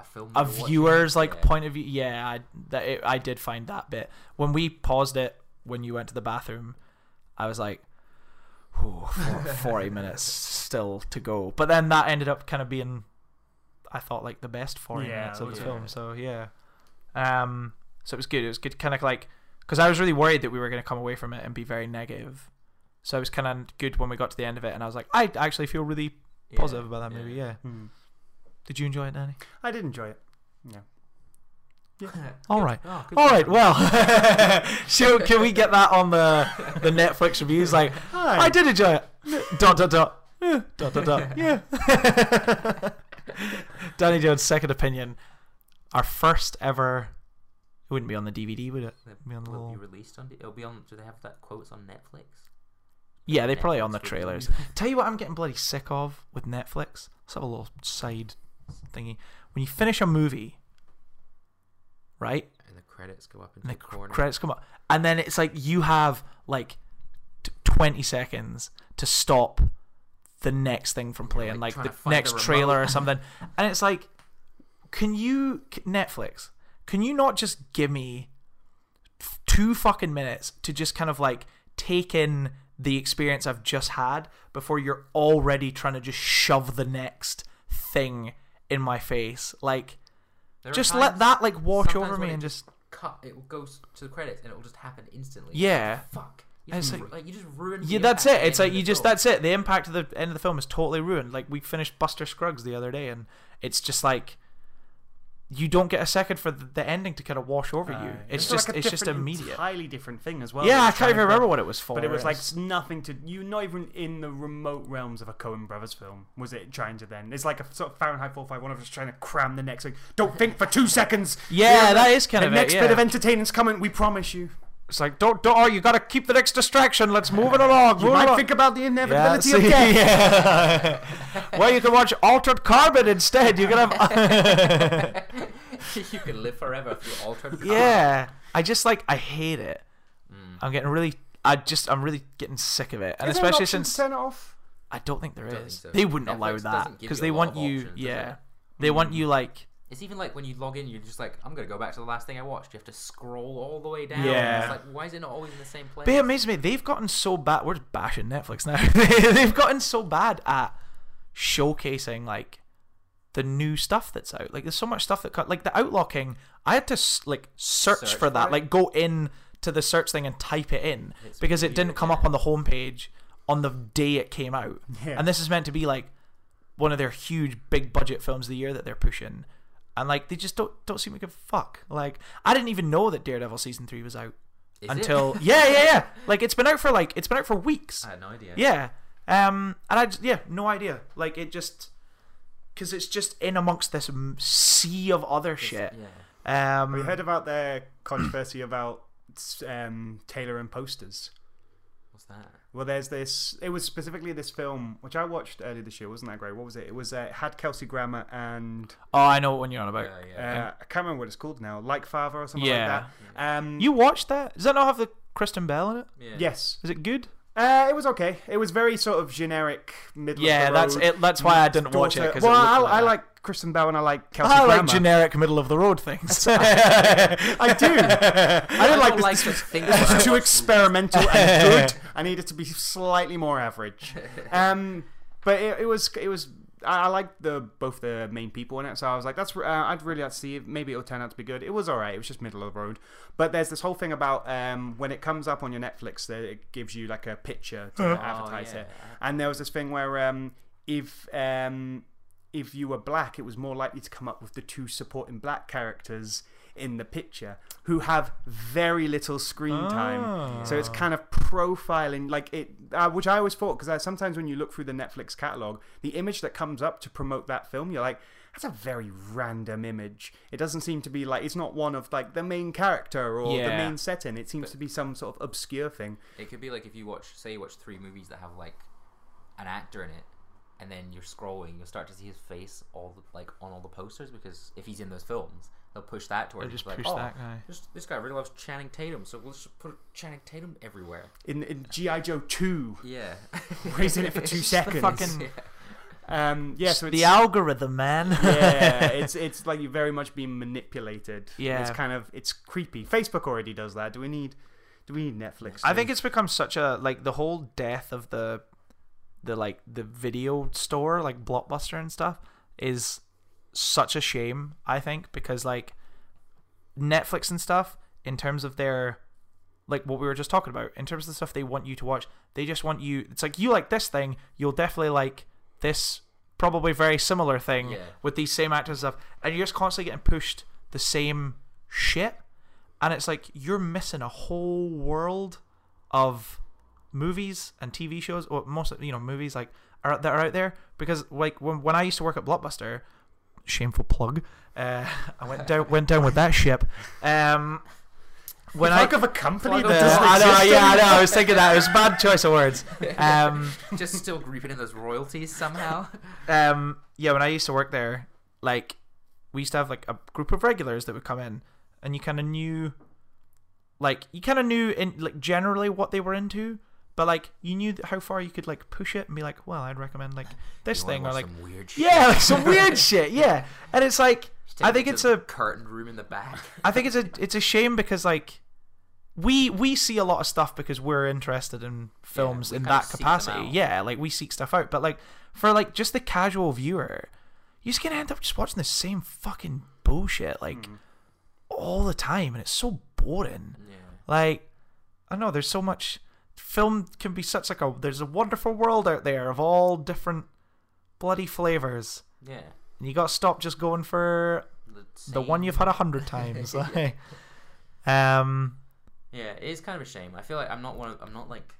film, a viewer's watching, point of view, I did find that bit when we paused it when you went to the bathroom. I was like, 40 minutes still to go, but then that ended up kind of being, I thought, like the best 40 minutes of the film. So so it was good. It was good, kind of like, because I was really worried that we were going to come away from it and be very negative. So it was kind of good when we got to the end of it, and I was like, I actually feel really positive about that movie. Did you enjoy it, Danny? I did enjoy it. All right. Well, so can we get that on the Netflix reviews? Like, I did enjoy it. ... Danny Jones' second opinion. Our first ever. It wouldn't be on the DVD, would it? It'll be released on. It'll be on. Do they have that quotes on Netflix? Yeah, they're probably on the trailers. Tell you what, I'm getting bloody sick of with Netflix. Let's have a little side thingy. When you finish a movie, right, and the credits go up into the corner. Credits come up, and then it's like you have like 20 seconds to stop the next thing from playing, like the next trailer or something. And it's like, can you not just give me 2 fucking minutes to just kind of like take in the experience I've just had before you're already trying to just shove the next thing in my face? Like, just let that like wash over me, and just cut. It will go to the credits, and it will just happen instantly. Yeah, fuck. You just ruined. Yeah, that's it. It's like that's it. The impact of the end of the film is totally ruined. Like we finished Buster Scruggs the other day, and it's just like you don't get a second for the ending to kind of wash over you. It's just immediate. Entirely different thing as well. Yeah, I can't even remember what it was for. But it was like nothing to... You're not even in the remote realms of a Coen Brothers film, was it trying to then? It's like a sort of Fahrenheit 451 of just trying to cram the next thing. Don't think for 2 seconds! Yeah, you know, that is kind of it, next bit of entertainment's coming, we promise you. It's like, don't you gotta keep the next distraction, let's move it along. Think about the inevitability of death. Yeah. Well, you can watch Altered Carbon instead. You can have... You can live forever through Altered Carbon. Yeah. I hate it. I'm really getting sick of it. And is especially there an since to turn it off? I don't think there is. So. They wouldn't Netflix allow that because they want you options, they want you like... It's even like when you log in, you're just like, I'm going to go back to the last thing I watched. You have to scroll all the way down. Yeah. It's like, why is it not always in the same place? But it amazes me. They've gotten so bad. We're just bashing Netflix now. They've gotten so bad at showcasing, like, the new stuff that's out. Like, there's so much stuff that... Like, The Outlaw King, I had to, like, search for that. Like, go in to the search thing and type it in. Because it didn't come up on the homepage on the day it came out. Yeah. And this is meant to be, like, one of their huge, big-budget films of the year that they're pushing. And, like, they just don't seem to give a fuck. Like, I didn't even know that Daredevil Season 3 was out. Is it? Yeah. Like, it's been out for weeks. I had no idea. Yeah. And no idea. Like, it just... Because it's just in amongst this sea of other shit. Yeah. Have you heard about their controversy about tailoring posters? What's that? Well, there's this... It was specifically this film, which I watched earlier this year. It wasn't that great. What was it? It was had Kelsey Grammer and... Oh, I know what one you're on about. I can't remember what it's called now. Like Father or something like that. Yeah. You watched that? Does that not have the Kristen Bell in it? Yeah. Yes. Is it good? It was okay. It was very sort of generic, middle of the road. Yeah, that's why I didn't watch it. Well, I like Kristen Bell and I like Kelsey Grammer. I like generic, middle of the road things. I do. I don't like this thing. This is too experimental and good. I need it to be slightly more average. But it was. I liked both the main people in it, so I was like, "That's I'd really like to see it. Maybe it'll turn out to be good." It was alright. It was just middle of the road. But there's this whole thing about when it comes up on your Netflix, that it gives you like a picture to advertise it. And there was this thing where if you were black, it was more likely to come up with the two supporting black characters in the picture who have very little screen time. So it's kind of profiling, like it, which I always thought, because sometimes when you look through the Netflix catalog, the image that comes up to promote that film, you're like, that's a very random image. It doesn't seem to be like, it's not one of like the main character or the main setting. It seems to be some sort of obscure thing. It could be like if you watch three movies that have like an actor in it, and then you're scrolling, you'll start to see his face on all the posters, because if he's in those films, they'll push that towards you. Just push that guy. This guy really loves Channing Tatum, so we'll just put Channing Tatum everywhere. In G.I. Joe 2. Yeah. Raising it for 2 seconds. So it's the algorithm, man. Yeah, it's like you're very much being manipulated. Yeah. It's creepy. Facebook already does that. Do we need Netflix? I think it's become such a, like, the whole death of the video store, like Blockbuster and stuff, is such a shame, I think, because like Netflix and stuff, in terms of their, like what we were just talking about, in terms of the stuff they want you to watch, they just want you, it's like, you like this thing, you'll definitely like this probably very similar thing with these same actors and stuff, and you're just constantly getting pushed the same shit, and it's like you're missing a whole world of movies and TV shows, or most movies that are out there, because like when I used to work at Blockbuster, shameful plug, I went down with that ship. When plug of a company that doesn't exist. I know. I was thinking that it was a bad choice of words. Just still reaping in those royalties somehow. When I used to work there, like we used to have like a group of regulars that would come in, and you kind of knew, in like generally what they were into. But like you knew how far you could like push it and be like, well, I'd recommend like this thing or like some weird shit. Yeah, like some weird shit. Yeah, and it's like I think it's a curtained room in the back. I think it's a shame because like we see a lot of stuff because we're interested in films in that capacity. Yeah, like we seek stuff out. But like for like just the casual viewer, you're just gonna end up just watching the same fucking bullshit like all the time, and it's so boring. Yeah. Like I don't know. There's so much. Film can be such like there's a wonderful world out there of all different bloody flavors. Yeah. And you gotta stop just going for same. The one you've had 100 times. Like, yeah, it is kind of a shame. I feel like I'm not like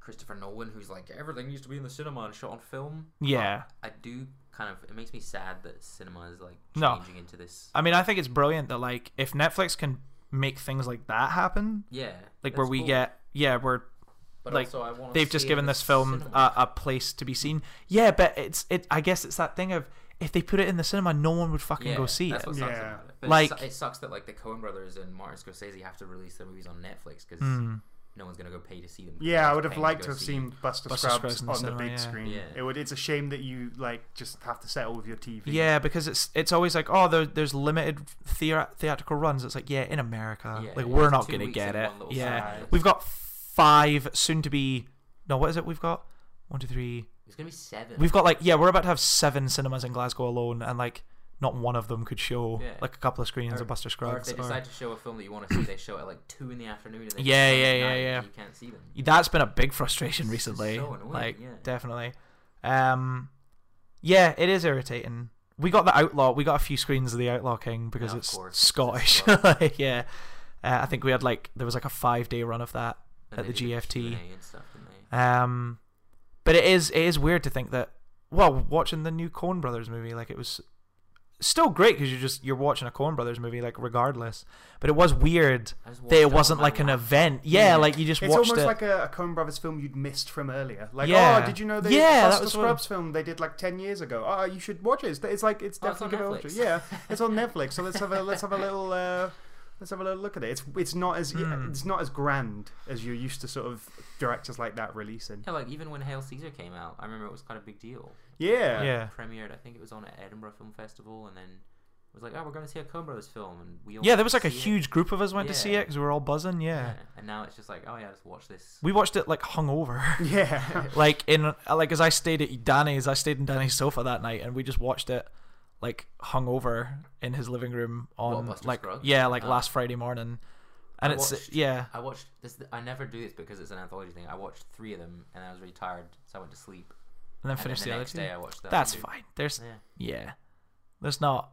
Christopher Nolan, who's like everything used to be in the cinema and shot on film. Yeah, I do kind of. It makes me sad that cinema is like changing into this. I mean, I think it's brilliant that like if Netflix can make things like that happen. Yeah, like where we get But like also, I want they've just given this film a place to be seen. Yeah, but it's I guess it's that thing of if they put it in the cinema, no one would fucking go see it. Yeah, but like it sucks that like the Coen Brothers and Martin Scorsese have to release their movies on Netflix because no one's gonna go pay to see them. Yeah, I would have liked to have seen Buster Scruggs on the big screen. Yeah. It's a shame that you like just have to settle with your TV. Yeah, because it's always like there's limited theatrical runs. It's like in America, we're not gonna get it. Yeah, we've got 5 soon to be what is it we've got 1, 2, 3 it's gonna be 7 we've got we're about to have 7 cinemas in Glasgow alone and like not one of them could show like a couple of screens of Buster Scruggs, or if they decide to show a film that you want to see they show it at like 2 in the afternoon and yeah you can't see them. That's been a big frustration recently. So annoying, definitely. It is irritating. We got the Outlaw, we got a few screens of the Outlaw King because it's Scottish. I think we had there was a 5-day run of that at the GFT and stuff, but it is weird to think that watching the new Coen Brothers movie, it was still great because you're watching a Coen Brothers movie regardless, but it was weird that it wasn't an event. You just watched it. It's almost like a Coen Brothers film you'd missed from earlier. Did you know the Buster Scruggs film they did 10 years ago? You should watch it. It's definitely going to watch it. Yeah, it's on Netflix. So let's have a little. Let's have a little look at it. It's not as it's not as grand as you're used to sort of directors like that releasing. Yeah, even when Hail Caesar came out, I remember it was kind of a big deal. Yeah, premiered. I think it was on at Edinburgh Film Festival, and then it was we're going to see a Coen Brothers film, and we all there was a huge group of us went to see it because we were all buzzing. Yeah, and now it's just let's watch this. We watched it hungover. Yeah, as I stayed in Danny's sofa that night, and we just watched it. Hungover in his living room on last Friday morning, and I watched this. I never do this because it's an anthology thing. I watched 3 of them and I was really tired, so I went to sleep and then finished the next day. I watched that. That's fine. There's there's not.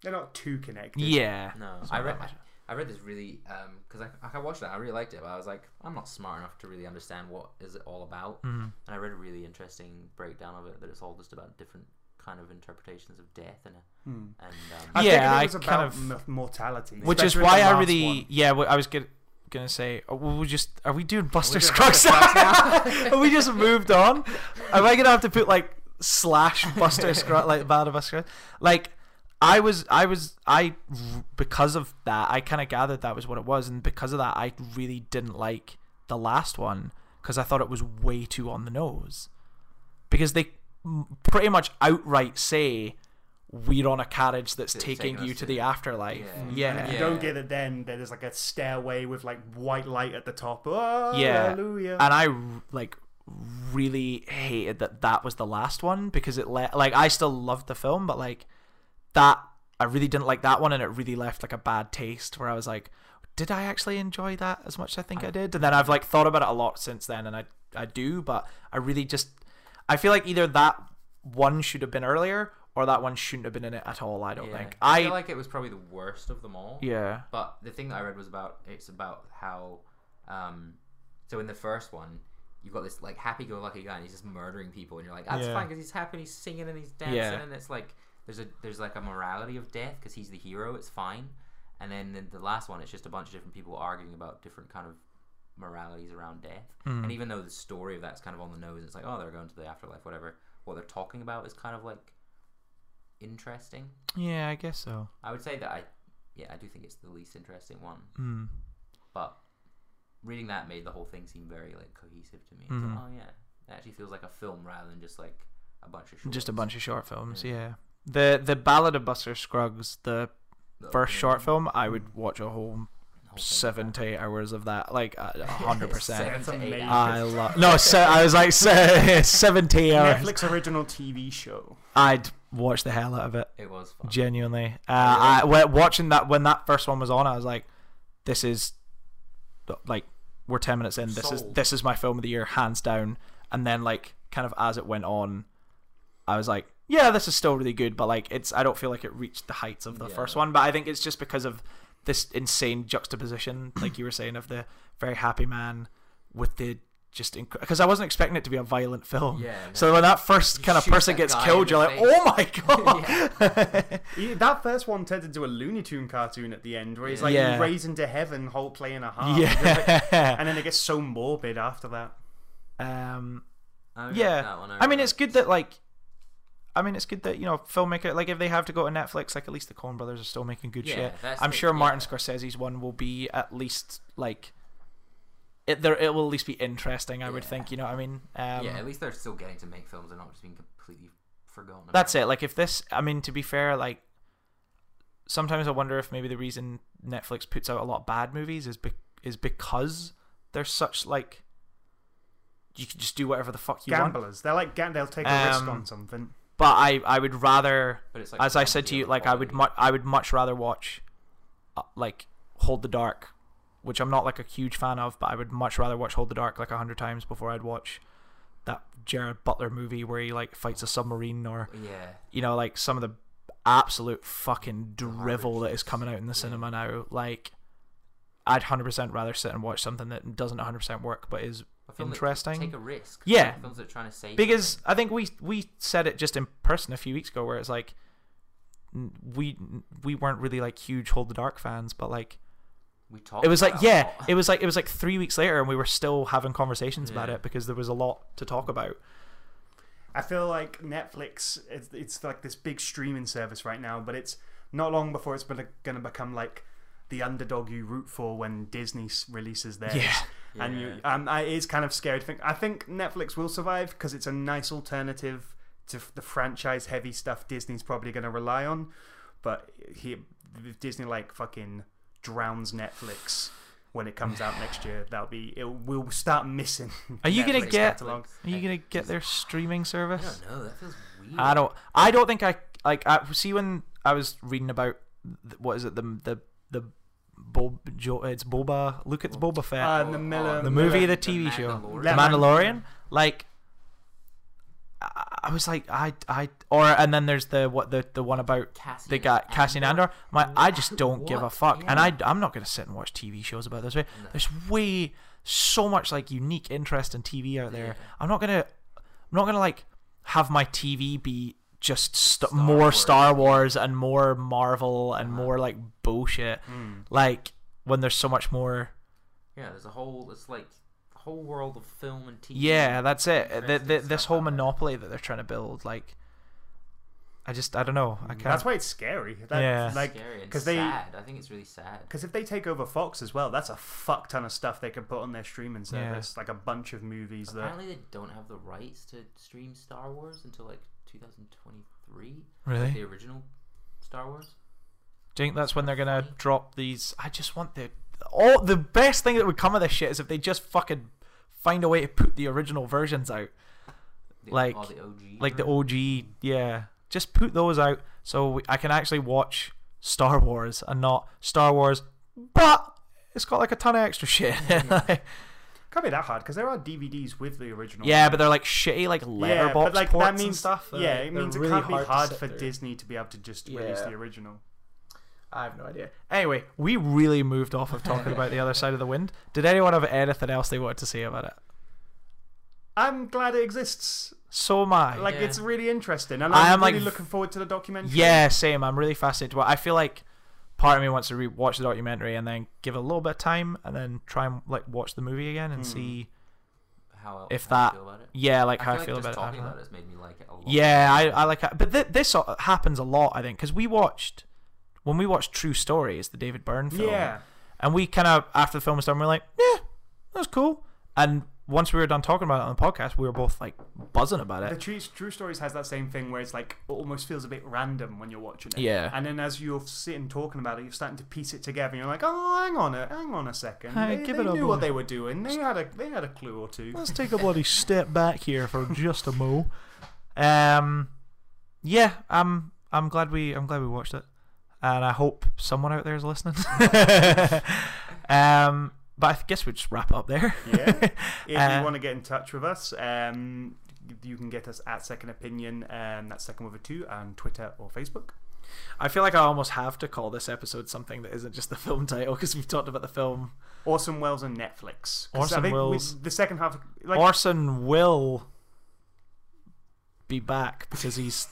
They're not too connected. Yeah, no. I read this really because I watched that. I really liked it, but I was I'm not smart enough to really understand what is it all about. Mm-hmm. And I read a really interesting breakdown of it that it's all just about different kind of interpretations of death and mortality, which is why I really I was gonna say are we doing Buster Scruggs now? Have we just moved on? Am I gonna have to put / Buster Scruggs Bad of Buster Scruggs? I because of that I kind of gathered that was what it was, and because of that I really didn't like the last one because I thought it was way too on the nose, because they pretty much outright say we're on a carriage that's taking you to the afterlife. And if you don't get it, then there's a stairway with white light at the top. Oh, yeah, hallelujah. And I really hated that was the last one because it I still loved the film, but that I really didn't like that one, and it really left a bad taste where I was did I actually enjoy that as much as I think I did? And then I've thought about it a lot since then, and I do, but I really just. I feel either that one should have been earlier or that one shouldn't have been in it at all. I don't think. I feel it was probably the worst of them all. Yeah. But the thing that I read was about how, so in the first one, you've got this happy-go-lucky guy and he's just murdering people, and you're that's fine because he's happy, he's singing and he's dancing, and it's there's a morality of death because he's the hero. It's fine. And then the last one, it's just a bunch of different people arguing about different kind of moralities around death, and even though the story of that's kind of on the nose, it's they're going to the afterlife, whatever, what they're talking about is kind of interesting. Yeah, I guess so. I would say that I do think it's the least interesting one, but reading that made the whole thing seem very cohesive to me. It's it actually feels like a film rather than just a bunch of short films. The Ballad of Buster Scruggs, the first short film, I would watch a whole 7 to 8 hours of that, 100%. I love. No, so I was 7 to 8 hours. Netflix original TV show. I'd watch the hell out of it. It was fun. Genuinely. Watching that when that first one was on, I was "This is we're 10 minutes in. This is my film of the year, hands down." And then kind of as it went on, I was yeah, this is still really good, but like it's, I don't feel like it reached the heights of the first one. But I think it's just because of this insane juxtaposition, like you were saying, of the very happy man with the just because I wasn't expecting it to be a violent film. Yeah, no. So when that first kind of person gets killed, you're like, oh my god! That first one turned into a Looney Tune cartoon at the end, where he's like raised into heaven, whole playing a harp. Yeah, like, and then it gets so morbid after that. I mean, it's good that like. I mean, it's good that, you know, filmmaker, like, if they have to go to Netflix, like, at least the Coen brothers are still making good shit. I'm sure Martin Scorsese's one will be at least, like, it will at least be interesting, I would think, you know what I mean? Yeah, at least they're still getting to make films and not just being completely forgotten about. That's it. Like, if this, I mean, to be fair, like, sometimes I wonder if maybe the reason Netflix puts out a lot of bad movies is because they're such, like, you can just do whatever the fuck you want. Gamblers. They'll take a risk on something. But I would rather, like, as I said to you, like I would much rather watch, like, Hold the Dark, which I'm not like a huge fan of, but I would much rather watch Hold the Dark like 100 times before I'd watch that Gerard Butler movie where he like fights a submarine or, you know, like some of the absolute fucking drivel that is coming out in the cinema now. Like, I'd 100% rather sit and watch something that doesn't 100% work but is interesting. Take a risk. Yeah. Films that are trying to save because them. I think we said it just in person a few weeks ago, where it's like we weren't really like huge Hold the Dark fans, but like we talked. It was about like it was like 3 weeks later, and we were still having conversations about it because there was a lot to talk about. I feel like Netflix, it's like this big streaming service right now, but it's not long before it's going to become like the underdog you root for when Disney releases theirs. Yeah. And you, it is kind of scary to think. I think Netflix will survive because it's a nice alternative to the franchise-heavy stuff Disney's probably going to rely on. But if Disney like fucking drowns Netflix when it comes out next year, we'll start missing. Are you going to get? Catalog. Are you going to get their streaming service? I don't know. That feels weird. I don't think I like. I see when I was reading about the it's Boba. Look, it's Boba Fett. The movie, the TV show, The Mandalorian. Like, I was like, and then there's the one about the guy Cassian Andor. I just don't give a fuck, and I'm not gonna sit and watch TV shows about this way. There's so much like unique interest in TV out there. I'm not gonna like have my TV be just Star Wars and more Marvel and more like bullshit. Like, when there's so much more. Yeah, there's a whole world of film and TV. Yeah, that's it. This whole monopoly that they're trying to build, like, I don't know. I can't. That's why it's scary. It's scary and sad. I think it's really sad. Because if they take over Fox as well, that's a fuck ton of stuff they can put on their streaming service, like a bunch of movies. Apparently, they don't have the rights to stream Star Wars until like 2023. Really? The original Star Wars. Do you think that's when they're gonna drop these? I just want the best thing that would come of this shit is if they just fucking find a way to put the original versions out, like the OG. Yeah, just put those out I can actually watch Star Wars and not Star Wars, but it's got like a ton of extra shit. Can't be that hard because there are DVDs with the original. Yeah, but they're like shitty, like letterbox ports that means, and stuff. Yeah, it means really it can't be hard for Disney to be able to just release the original. I have no idea. Anyway, we really moved off of talking about The Other Side of the Wind. Did anyone have anything else they wanted to say about it? I'm glad it exists. So am I. Like, it's really interesting, and I'm really looking forward to the documentary. Yeah, same. I'm really fascinated. Well, I feel like part of me wants to rewatch the documentary and then give it a little bit of time and then try and like watch the movie again and see how I feel about it. Yeah, like how I feel about it. Talking about it has made me like it a lot. Yeah, I like it, but this happens a lot, I think, because when we watched True Stories, the David Byrne film, and we kind of after the film was done, we were like, yeah, that was cool. And once we were done talking about it on the podcast, we were both like buzzing about it. The True Stories has that same thing where it's like it almost feels a bit random when you're watching it. Yeah. And then as you're sitting talking about it, you're starting to piece it together. And you're like, oh, hang on a second. They knew what they were doing. They had a clue or two. Let's take a bloody step back here for just a mo. Yeah. I'm glad we watched it, and I hope someone out there is listening. But I guess we'll just wrap up there. Yeah. If you want to get in touch with us, you can get us at Second Opinion, that's second with a 2, on Twitter or Facebook. I feel like I almost have to call this episode something that isn't just the film title, because we've talked about the film Orson Welles and Netflix. The second half, like, Orson will be back because he's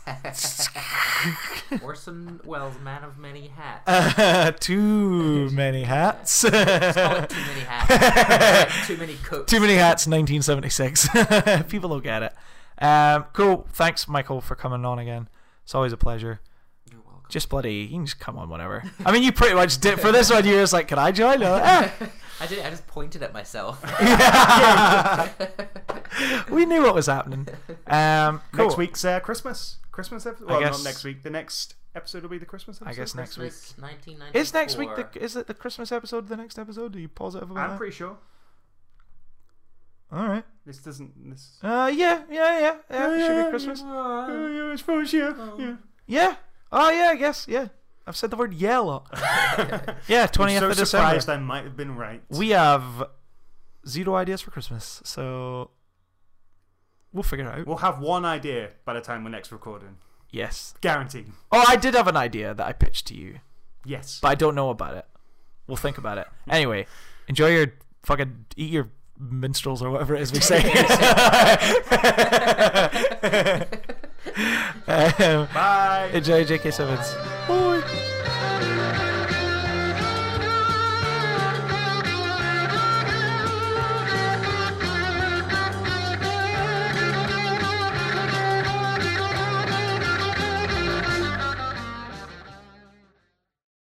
Orson Welles, man of many hats. Too many hats. Let's call it Too Many Hats. Too Many Cooks. Too Many Hats, 1976. People will get it. Cool. Thanks, Michael, for coming on again. It's always a pleasure. Just bloody, you can just come on whenever. I mean, you pretty much did for this one. You were just like, "Can I join?" I just pointed at myself. We knew what was happening. Cool. Next week's Christmas episode. Well, not next week. The next episode will be the Christmas episode. I guess next week. 1994. Is next week? Is it the Christmas episode? The next episode? Are you positive about that? I'm pretty sure. All right. This. Yeah. Should be Christmas. I suppose. Yeah. Oh yeah, I guess, yeah. I've said the word yeah a lot. Yeah, 20th of December. I'm so surprised I might have been right. We have 0 ideas for Christmas, so we'll figure it out. We'll have one idea by the time we're next recording. Yes. Guaranteed. Oh, I did have an idea that I pitched to you. Yes. But I don't know about it. We'll think about it. Anyway, enjoy your fucking... Eat your minstrels or whatever it is we say. Bye. Enjoy JK Simmons. Bye.